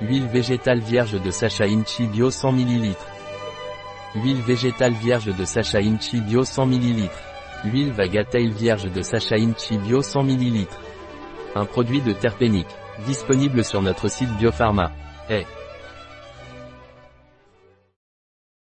Huile végétale vierge de Sacha Inchi bio 100 ml. Huile végétale vierge de Sacha Inchi bio 100 ml. Huile Vagatail vierge de Sacha Inchi bio 100 ml. Un produit de Terpenic, disponible sur notre site Biopharma.